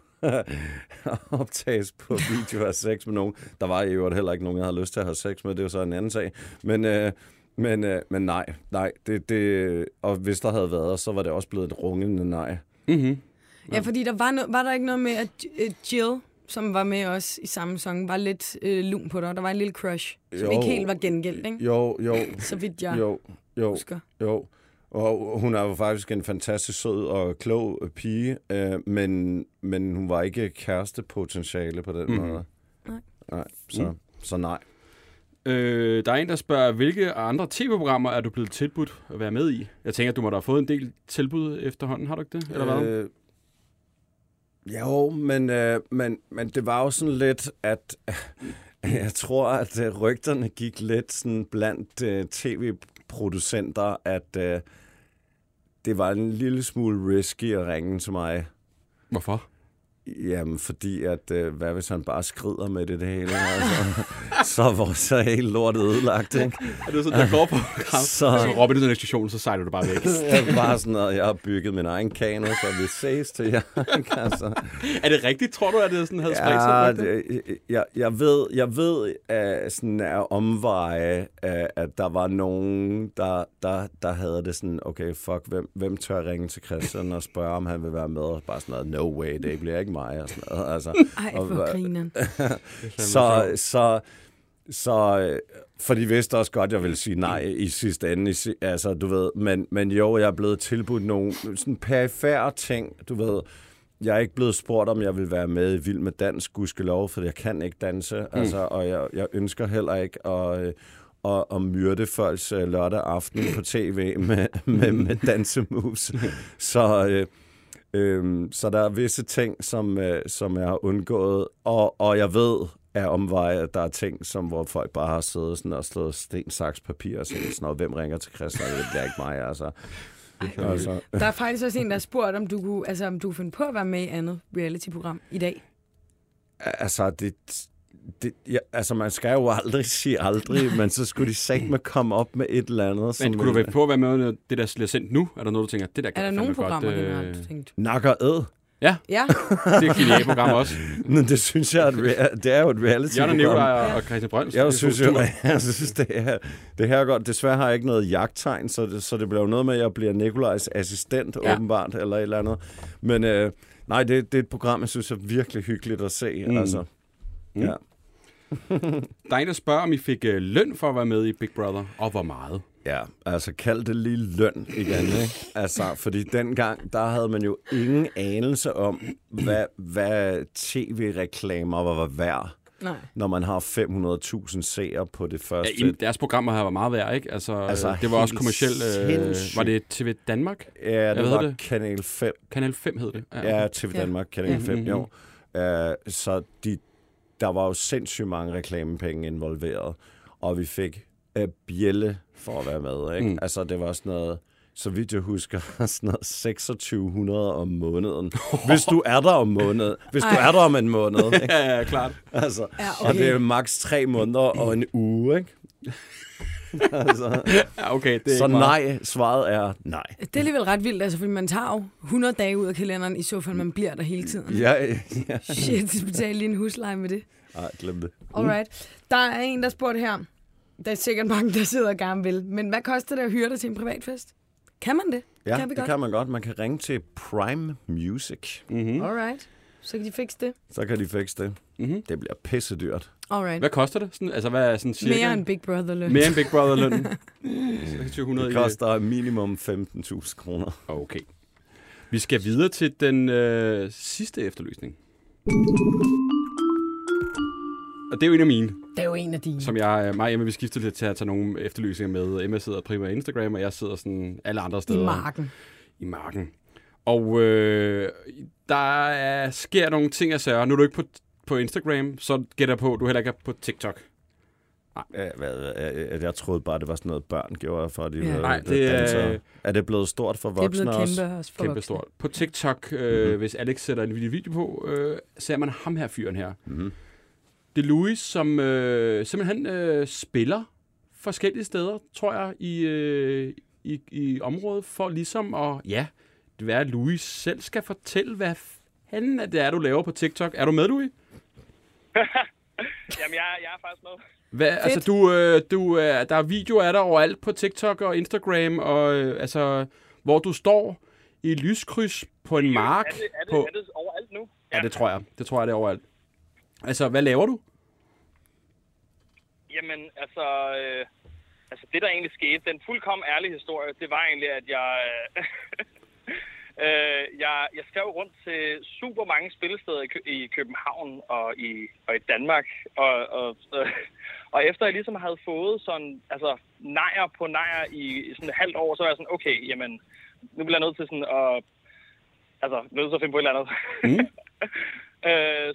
optages på video af sex med nogen. Der var i øvrigt heller ikke nogen, jeg havde lyst til at have sex med. Det er jo så en anden sag. Men, øh, men, øh, men nej, nej. Det, det, og hvis der havde været, så var det også blevet et rungende nej. Mm-hmm. Ja, ja, fordi der var, no- var der ikke noget med, at Jill, som var med os i samme sang, var lidt øh, lun på dig. Der var en lille crush, som jo ikke helt var gengældt, ikke? Jo, jo. Så vidt jeg jo, jo, husker. Jo, og hun er jo faktisk en fantastisk sød og klog pige, øh, men, men hun var ikke kærestepotentiale på den mm. måde. Nej. Nej, så, mm. så nej. Øh, der er en, der spørger, hvilke andre tv-programmer er du blevet tilbudt at være med i? Jeg tænker, du må da have fået en del tilbud efterhånden, har du ikke det? Eller øh, hvad? Jo, men, øh, men, men det var jo sådan lidt, at øh, jeg tror, at øh, rygterne gik lidt sådan blandt øh, tv-producenter, at øh, det var en lille smule risky at ringe til mig. Hvorfor? Jamen, fordi at, øh, hvad hvis han bare skrider med det, det hele, altså, så var så helt lortet ødelagt, ikke? Er det sådan, der går på kamp? Så, så råber du den eksplosion, så sejler du bare væk. Jeg bare sådan, at jeg har bygget min egen kano, så vi ses til jer, altså. Er det rigtigt, tror du, at det sådan havde spredt sig? Ja, det, jeg, jeg ved, jeg ved at sådan af omveje, at der var nogen, der, der, der havde det sådan, okay, fuck, hvem, hvem tør ringe til Christian og spørge, om han vil være med? Og bare sådan noget, no way, det bliver ikke mig. Og sådan noget, altså. Ej, for grinen. så, så, så, for de vidste også godt, jeg ville sige nej i sidste ende. I, altså, du ved, men, men jo, jeg er blevet tilbudt nogle sådan perifære ting, du ved. Jeg er ikke blevet spurgt, om jeg vil være med i Vild med Dans, gudskelov, for jeg kan ikke danse, mm. altså, og jeg, jeg ønsker heller ikke at... Og, og myrde folks lørdag aften på tv med, med, med dansemus. Så... Øh, Øhm, så der er visse ting, som, øh, som jeg har undgået, og, og jeg ved af omveje, at der er ting, som, hvor folk bare har siddet sådan og slået sten, saks, papir og sådan noget. Hvem ringer til Christian? Det bliver ikke mig, altså. Ej, altså. Der er faktisk også en, der har spurgt, om du kunne, altså, om du kunne finde på at være med i andet reality-program i dag. Altså, det... Det, ja, altså, man skal jo aldrig sige aldrig, men så skulle de satme komme op med et eller andet. Men som kunne du være på, hvad med det, der bliver sendt nu? Er der noget, du tænker, det der kan være godt? Er der nogle programmer, godt, øh... du har tænkt? Nak og æd. Ja, ja. Det er et genialprogram også. Men det synes jeg, at rea- det er jo et reality-program. Jørgen og og Christian Brøns. Jeg synes jo, jeg synes, det er, det er godt. Desværre har jeg ikke noget jagttegn, så det, så det bliver jo noget med, at jeg bliver Nikolajs assistent, ja. åbenbart, eller et eller andet. Men øh, nej, det, det er et program, jeg synes er virkelig hyggeligt at se, mm. altså. Mm. Ja. Der er en, der spørger, om I fik øh, løn for at være med i Big Brother, og hvor meget? Ja, altså kald det lige løn igen, ikke? Altså, fordi dengang, der havde man jo ingen anelse om, hvad, hvad tv-reklamer var værd, Nej. når man har fem hundrede tusind seere på det første. Ja, deres programmer her var meget værd, ikke? Altså, altså det var også kommercielt. Øh, var det T V Danmark? Ja, det Hvad var det? Kanal fem. Kanal fem hed det. Ja, ja, T V Danmark, ja. Kanal fem, mm-hmm. jo. Uh, så de Der var jo sindssygt mange reklamepenge involveret, og vi fik øh, bjælle for at være med, ikke? Mm. Altså, det var sådan noget, så vidt jeg husker, sådan noget seksogtyve hundrede om måneden. Hvis du er der om måneden. Hvis Ej. du er der om en måned, ikke? Ja, ja, klart. Altså, ja, okay. Og det er maks tre måneder og en uge, ikke? altså, ja, okay, det er så nej, svaret er nej. Det er alligevel ret vildt, altså, fordi man tager jo hundrede dage ud af kalenderen, i så fald man bliver der hele tiden. Ja, ja. Shit, det betaler lige en husleje med det. Ej, glem det. Alright. Der er en, der spurgte her. Der er sikkert mange, der sidder og gerne vil. Men hvad koster det at hyre dig til en privatfest? Kan man det? Ja, kan det godt? Kan man godt. Man kan ringe til Prime Music. Mm-hmm. Alright. Så kan de fikse det. Så kan de fikse det. Mm-hmm. Det bliver pissedyrt. Alright. Hvad koster det? Sådan, altså, hvad er sådan cirka? Mere end Big Brother-løn. Mere end Big Brother-løn. Det koster minimum femten tusind kroner. Okay. Vi skal videre til den øh, sidste efterlysning. Og det er jo en af mine. Det er jo en af dine. Som jeg, mig og Emma, vi skifter lidt til at tage nogle efterlysninger med. Emma sidder primært Instagram, og jeg sidder sådan alle andre steder. I marken. I marken. Og øh, der er, sker nogle ting at sørge. Nu er du ikke på, på Instagram, så gætter på, du heller ikke er på TikTok. Nej. Jeg, jeg troede bare, det var sådan noget, børn gjorde for, at de ja. Nej, det er, er det blevet stort for voksne også? Det er blevet kæmpe også for kæmpe voksne. Stort. På TikTok, øh, mm-hmm. hvis Alex sætter en video på, øh, ser man ham her fyren her. Mm-hmm. Det er Louis, som øh, simpelthen øh, spiller forskellige steder, tror jeg, i, øh, i, i området, for ligesom at... ja. Det er, at Louis selv skal fortælle, hvad fanden er det, er, du laver på TikTok? Er du med, Louis? Jamen, jeg, jeg er faktisk med. Hvad, altså, du, øh, du, øh, der er videoer af dig overalt på TikTok og Instagram, og, øh, altså, hvor du står i lyskryds på en mark. Er det, er det, på... er det overalt nu? Ja, ja, det tror jeg. Det tror jeg, det er overalt. Altså, hvad laver du? Jamen, altså, øh, altså det, der egentlig skete, den fuldkommen ærlige historie, det var egentlig, at jeg, øh, jeg, jeg skrev rundt til super mange spillesteder i, Kø- i København og i, og i Danmark. Og, og, øh, og efter jeg ligesom havde fået sådan, altså, nejer på nejer i sådan et halvt år, så var jeg sådan, okay, jamen, nu bliver jeg nødt til sådan at, altså, nødt til at finde på et eller andet. Mm.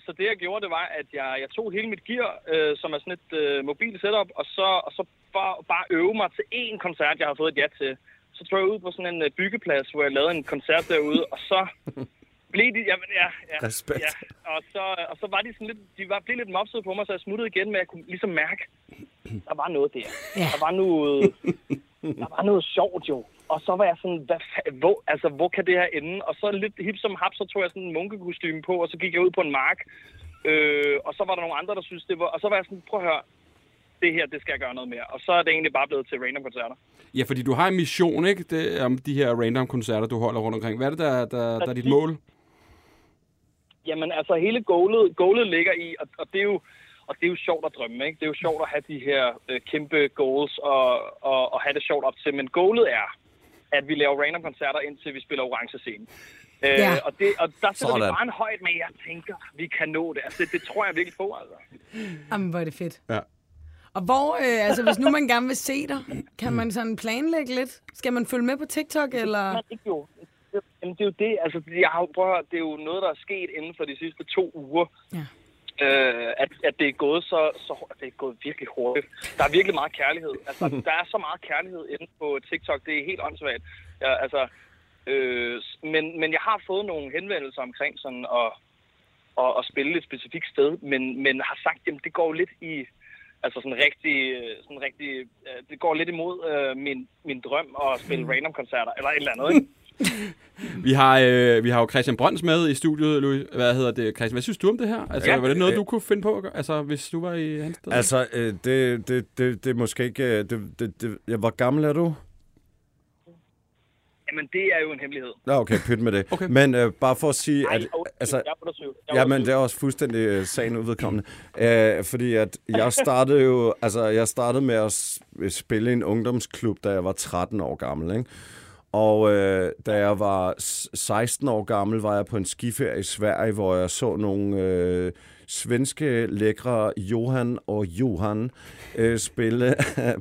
Så det, jeg gjorde, det var, at jeg, jeg tog hele mit gear, øh, som er sådan et øh, mobil setup, og så, og så bare, bare øve mig til én koncert, jeg har fået et ja til. Så tog jeg ud på sådan en øh, byggeplads, hvor jeg lavede en koncert derude, og så blev de... Jamen, ja, ja, ja. Og, så, og så var de sådan lidt... De var, blev lidt mopset på mig, så jeg smuttede igen, men jeg kunne ligesom mærke, der var noget der. Ja. Der var noget... Der var noget sjovt, jo. Og så var jeg sådan, hvad, hvor, altså, hvor kan det her ende? Og så lidt hip som hap, så tog jeg sådan en munkekostyme på, og så gik jeg ud på en mark. Øh, og så var der nogle andre, der synes det var... Og så var jeg sådan, prøv at høre, det her, det skal jeg gøre noget mere. Og så er det egentlig bare blevet til random-koncerter. Ja, fordi du har en mission, ikke? Det, om de her random-koncerter, du holder rundt omkring. Hvad er det, der, der, der er dit mål? Jamen, altså, hele goalet, goalet ligger i, og, og det er jo... Og det er jo sjovt at drømme, ikke? Det er jo sjovt at have de her øh, kæmpe goals og, og, og have det sjovt op til. Men goalet er, at vi laver random-koncerter, indtil vi spiller orange scene. Øh, ja. og, det, og der sætter vi bare en højt med, jeg tænker, vi kan nå det. Altså, det, det tror jeg virkelig på, altså. Jamen, hvor er det fedt. Ja. Og hvor, øh, altså, hvis nu man gerne vil se dig, kan man sådan planlægge lidt? Skal man følge med på TikTok, eller? Nej, ikke jo. Jamen, det er jo det. Altså, jeg har, prøv at høre, det er jo noget, der er sket inden for de sidste to uger. Ja. Øh, at, at det er gået så, så det er gået virkelig hurtigt. Der er virkelig meget kærlighed. Altså, der er så meget kærlighed inde på TikTok. Det er helt åndssvagt. Ja, altså, øh, men, men jeg har fået nogle henvendelser omkring sådan at, at, at spille et specifikt sted, men, men har sagt, jamen, det går lidt i, altså sådan rigtig, sådan rigtig, det går lidt imod øh, min, min drøm at spille random koncerter eller et eller andet, ikke? vi har øh, vi har jo Christian Brøns med i studiet, Louis. Hvad hedder det, Christian? Hvad synes du om det her? Altså, ja, var det noget øh, du kunne finde på at gøre? Altså, hvis du var i hans sted? Altså, øh, det det det det er måske ikke. Det, det, det, ja, hvor gammel er du? Jamen, det er jo en hemmelighed. Nå, okay, pyt med det. Okay. Men øh, bare for at sige, nej, at okay, altså, ja, men det er også fuldstændig øh, sagen udvedkommende, øh, fordi at jeg startede jo, altså, jeg startede med at spille i en ungdomsklub, da jeg var tretten år gammel, ikke? Og øh, da jeg var seksten år gammel, var jeg på en skiferie i Sverige, hvor jeg så nogle øh, svenske lækre Johan og Johan øh, spille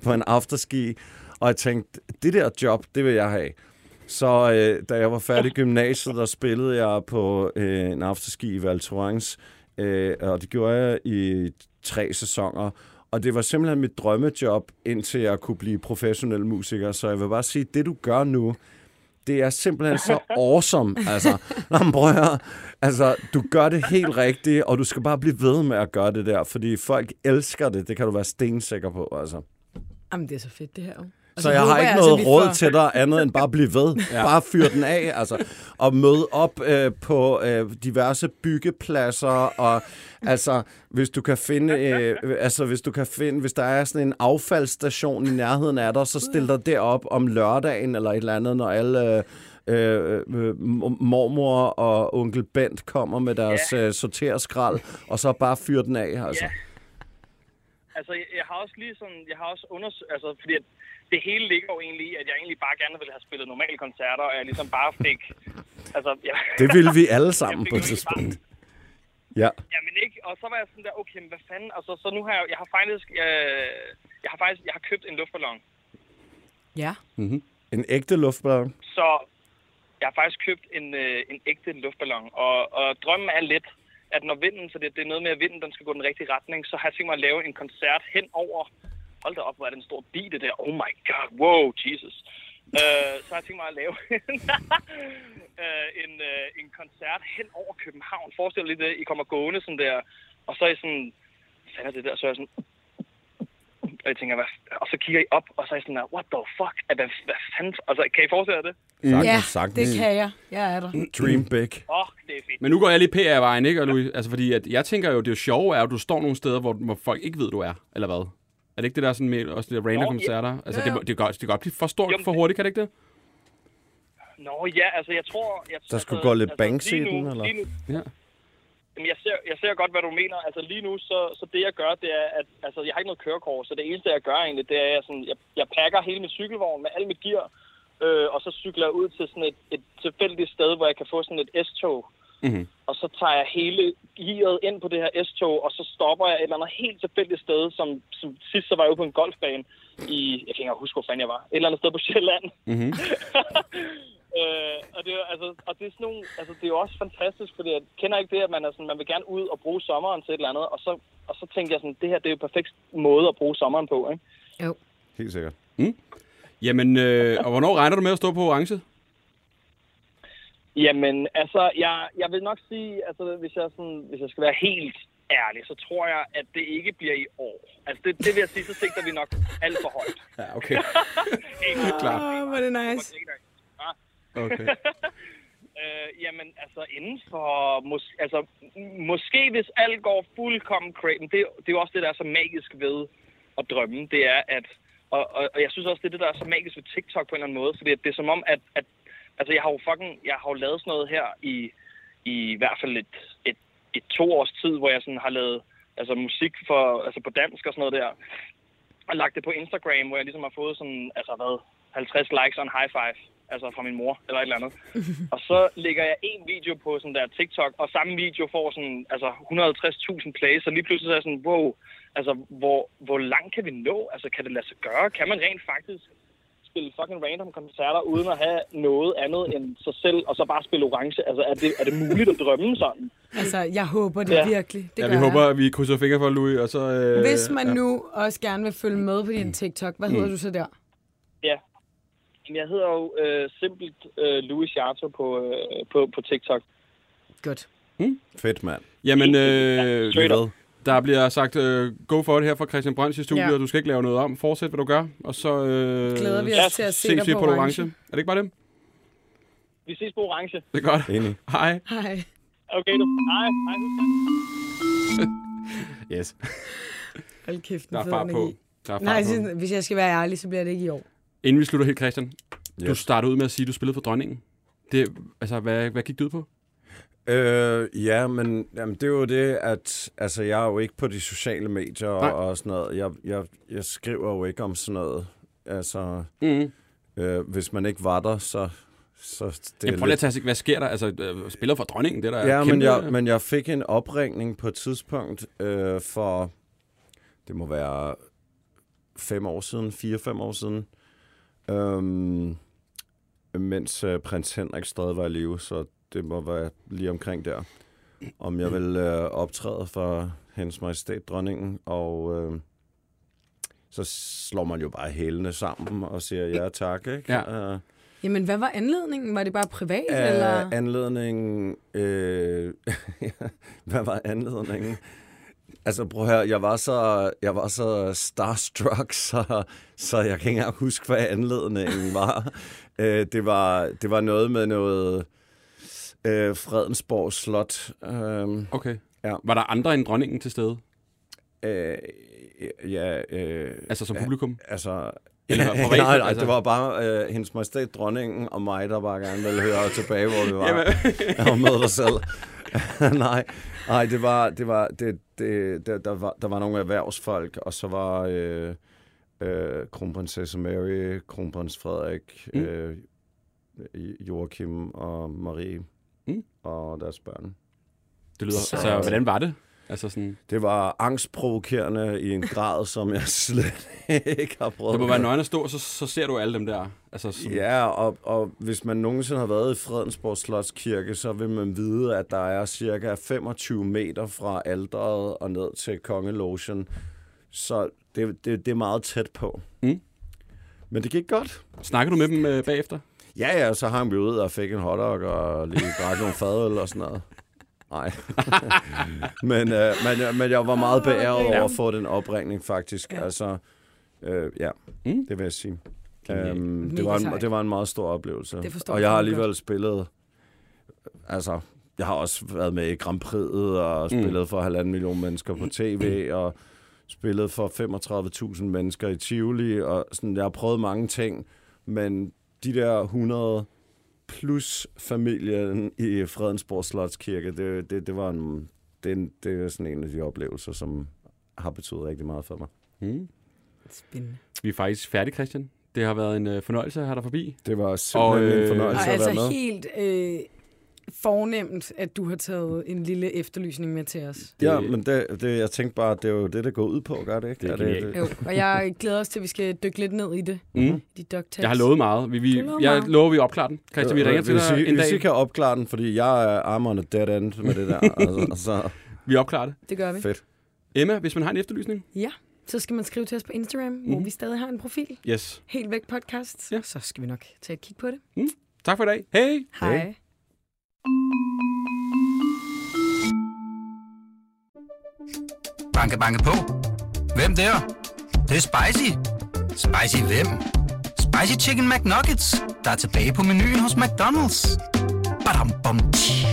på en afterski. Og jeg tænkte, det der job, det vil jeg have. Så øh, da jeg var færdig i gymnasiet, der spillede jeg på øh, en afterski i Val Thorens, øh, og det gjorde jeg i tre sæsoner. Og det var simpelthen mit drømmejob, indtil jeg kunne blive professionel musiker. Så jeg vil bare sige, det du gør nu, det er simpelthen så awesome. Altså, brødre, altså, du gør det helt rigtigt, og du skal bare blive ved med at gøre det der, fordi folk elsker det. Det kan du være stensikker på, altså. Jamen, det er så fedt, det her. Så, så jeg har ikke noget altså, råd for... til dig andet end bare blive ved. Ja. Bare fyr den af, altså. Og møde op øh, på øh, diverse byggepladser. Og altså, hvis du kan finde, øh, altså, hvis du kan finde, hvis der er sådan en affaldsstation i nærheden af dig, så stil dig derop om lørdagen eller et eller andet, når alle... Øh, Øh, øh, mormor og onkel Bent kommer med deres yeah. øh, sorterskrald, og så bare fyr den af, altså. Yeah. Altså, jeg, jeg har også lige sådan, jeg har også undersøgt, altså, fordi at det hele ligger jo egentlig i, at jeg egentlig bare gerne ville have spillet normale koncerter, og jeg ligesom bare fik, altså... Ja. Det ville vi alle sammen på et tidspunkt. Ja. Jamen ikke, og så var jeg sådan der, okay, men hvad fanden, altså, så nu har jeg, jeg har faktisk, jeg, jeg har faktisk, jeg har købt en luftballon. Ja. Mm-hmm. En ægte luftballon? Så, jeg har faktisk købt en, en ægte luftballon, og, og drømmen er lidt, at når vinden, så det, det er noget med, at vinden den skal gå den rigtige retning, så har jeg tænkt mig at lave en koncert hen over. Hold da op, hvor er det en stor bil, det der. Oh my god, wow, Jesus. Uh, så har jeg tænkt mig at lave uh, en, uh, en koncert hen over København. Forestil dig lige det, I kommer gående sådan der, og så er I sådan, hvad er det der, så er jeg sådan, og jeg tænker, hvad? Og så kigger I op, og så er I sådan, what the fuck, hvad, hvad fanden? Altså, kan I forestille jer det? Mm. Ja, sagtens. Det kan jeg. Jeg er der. Dream big. Åh, oh, det det er fint. Men nu går jeg lige P R-vejen, ikke, og Louis? Altså, fordi at jeg tænker jo, det er sjove er, at du står nogle steder, hvor, hvor folk ikke ved, du er, eller hvad? Er det ikke det der sådan med også det der random koncerter? Altså, ja, ja. det, det går det går blive for stort for hurtigt, kan det ikke det? Nå ja, altså jeg tror... Jeg, der skulle altså, gå lidt altså, bangs i den, eller? Lige nu, ja. Jamen, jeg, ser, jeg ser godt, hvad du mener. Altså lige nu, så, så det jeg gør, det er, at altså, jeg har ikke noget kørekort, så det eneste, jeg gør egentlig, det er, sådan, jeg, jeg pakker hele min cykelvogn med alle mit gear, øh, og så cykler jeg ud til sådan et, et tilfældigt sted, hvor jeg kan få sådan et S-tog. Mm-hmm. Og så tager jeg hele gearet ind på det her S-tog, og så stopper jeg et eller andet helt tilfældigt sted, som, som sidst så var jeg ude på en golfbane i... Jeg kan ikke huske, hvor fanden jeg var. Et eller andet sted på Sjælland. Mm-hmm. Øh, og det er altså, og det er sådan nogle, altså det er jo også fantastisk, fordi jeg kender ikke det, at man er sådan, man vil gerne ud og bruge sommeren til et eller andet, og så og så tænker jeg sådan, det her det er jo perfekt måde at bruge sommeren på, ikke? Jo. Helt sikkert. Mm. Jamen, øh, og hvornår regner du med at stå på orange? Jamen, altså, jeg jeg vil nok sige, altså hvis jeg sådan, hvis jeg skal være helt ærlig, så tror jeg, at det ikke bliver i år. Altså, det, det vil jeg sige, så sigter vi nok alt for højt. Ja, okay. Åh, hvor er det nice. Okay. øh, jamen, altså inden for... Mås- altså, måske hvis alt går fuldkommen crazy, det, det er jo også det, der er så magisk ved at drømme, det er at... Og, og, og jeg synes også, det er det, der er så magisk ved TikTok på en eller anden måde, fordi det er som om, at... at altså, jeg har jo fucking... Jeg har jo lavet sådan noget her i i, i hvert fald et, et, et to års tid, hvor jeg sådan har lavet altså, musik for, altså, på dansk og sådan noget der, og lagt det på Instagram, hvor jeg ligesom har fået sådan, altså hvad, halvtreds likes og en high five. Altså fra min mor, eller et eller andet. Og så lægger jeg en video på sådan der TikTok, og samme video får sådan, altså et hundrede og halvtreds tusind plays, og lige pludselig så er jeg sådan, wow, altså hvor, hvor langt kan vi nå? Altså kan det lade sig gøre? Kan man rent faktisk spille fucking random koncerter, uden at have noget andet end sig selv, og så bare spille orange? Altså er det, er det muligt at drømme sådan? Altså jeg håber det ja. virkelig. Det ja, vi jeg. håber, at vi krydser fingre for Louis, og så... Øh, Hvis man ja. nu også gerne vil følge med på din TikTok, hvad mm. hedder du så der? Ja. Jeg hedder jo øh, simpelt øh, Louis Jato på, øh, på, på TikTok. Godt. Hmm? Fedt, mand. Jamen, øh, ja, der bliver sagt, øh, go for det her fra Christian Brøns i studiet, ja. og du skal ikke lave noget om. Fortsæt, hvad du gør, og så øh, glæder vi os til at se dig på, på orange. Er det ikke bare det? Vi ses på orange. Det er godt. Enig. Hej. Hej. Okay, du. Hej. Hej. Yes. Hold kæft, den fede energi. Nej, på. Hvis jeg skal være ærlig, så bliver det ikke i år. Inden vi slutter helt, Christian, yes. du startede ud med at sige, at du spillede for dronningen. Det, altså, hvad, hvad gik du ud på? Øh, ja, men jamen, det er jo det, at altså, jeg er jo ikke på de sociale medier og, og sådan noget. Jeg, jeg, jeg skriver jo ikke om sådan noget. Altså, mm. øh, hvis man ikke var der, så... så det jeg prøver lidt at tage, hvad sker der? Altså, spiller for dronningen, det der er ja, men jeg, men jeg fik en opringning på et tidspunkt øh, for... Det må være fem år siden, fire-fem år siden. Øhm, mens øh, prins Henrik stadig var i live, så det må være lige omkring der, om jeg vil øh, optræde for hendes majestæt dronningen, og øh, så slår man jo bare hælene sammen og siger ja tak, ikke? Ja. Øh, Jamen, hvad var anledningen? Var det bare privat, øh, eller? Anledningen... Øh, hvad var anledningen? Altså prøv her, jeg var så jeg var så starstruck, så så jeg kan ikke engang huske, hvad anledningen var. Æ, det var det var noget med noget øh, Fredensborg Slot. Øhm, okay. Ja. Var der andre end dronningen til stede? Øh, ja. Øh, altså som publikum? Altså. Eller privat, nej, nej, nej altså. Det var bare øh, hendes majestæt dronningen og mig, der bare gerne ville høre tilbage, hvor vi var. Jeg var med dig selv. nej, nej, det var det var det, det der, der var der var nogle erhvervsfolk, og så var øh, øh, kronprinsesse Mary, kronprins Frederik, mm. øh, Joachim og Marie mm. og deres børn. Det lyder så. Altså, hvordan var det? Altså sådan... Det var angstprovokerende i en grad, som jeg slet ikke har prøvet. Det må være nøgen at stå, så, så ser du alle dem der. Altså, som... Ja, og, og hvis man nogensinde har været i Fredensborg Slotskirke, så vil man vide, at der er cirka femogtyve meter fra alteret og ned til kongelogen. Så det, det, det er meget tæt på. Mm. Men det gik godt. Snakker du med dem øh, bagefter? Ja, ja, så hang vi ud og fik en hotdog og lige drak nogle fadøl og sådan noget. Nej, men, øh, men, men jeg var meget beæret over at få den opringning, faktisk. Ja. Altså, øh, ja, mm. det vil jeg sige. Øhm, det, var en, det var en meget stor oplevelse. Og jeg har alligevel godt. spillet altså, jeg har også været med i Grand Prix'et og spillet mm. for halvanden million mennesker på tv, og spillet for femogtredive tusind mennesker i Tivoli, og sådan, jeg har prøvet mange ting, men de der hundrede plus familien i Fredensborg Slotskirke, det, det, det var en, det, det er sådan en af de oplevelser, som har betydet rigtig meget for mig. Mm. Spændende. Vi er faktisk færdige, Christian. Det har været en øh, fornøjelse at have dig forbi. Det var simpelthen og, øh, en fornøjelse at være altså med. Og altså helt øh, fornemt, at du har taget en lille efterlysning med til os. Det, ja, men det, det, jeg tænkte bare, det er jo det, der går ud på, gør det ikke? Det er det, det? Jo, og jeg glæder os til, at vi skal dykke lidt ned i det. Mm. De jeg har lovet meget. Vi, vi, lovet jeg meget. lover, vi opklarer den. Christian, vi ringer til dig en dag. Hvis I kan opklare den, fordi jeg er armerne dead end med det der. altså, så. Vi opklarer det. Det gør vi. Fedt. Emma, hvis man har en efterlysning? Ja. Så skal man skrive til os på Instagram, mm. hvor vi stadig har en profil. Yes. Helt væk podcast. Ja. Så skal vi nok tage et kig på det. Mm. Tak for i dag. Hej. Hej. Hey. Banke, banke på. Hvem der? Det, det er spicy. Spicy hvem? Spicy Chicken McNuggets, der er tilbage på menuen hos McDonald's. Badum, bom, tji.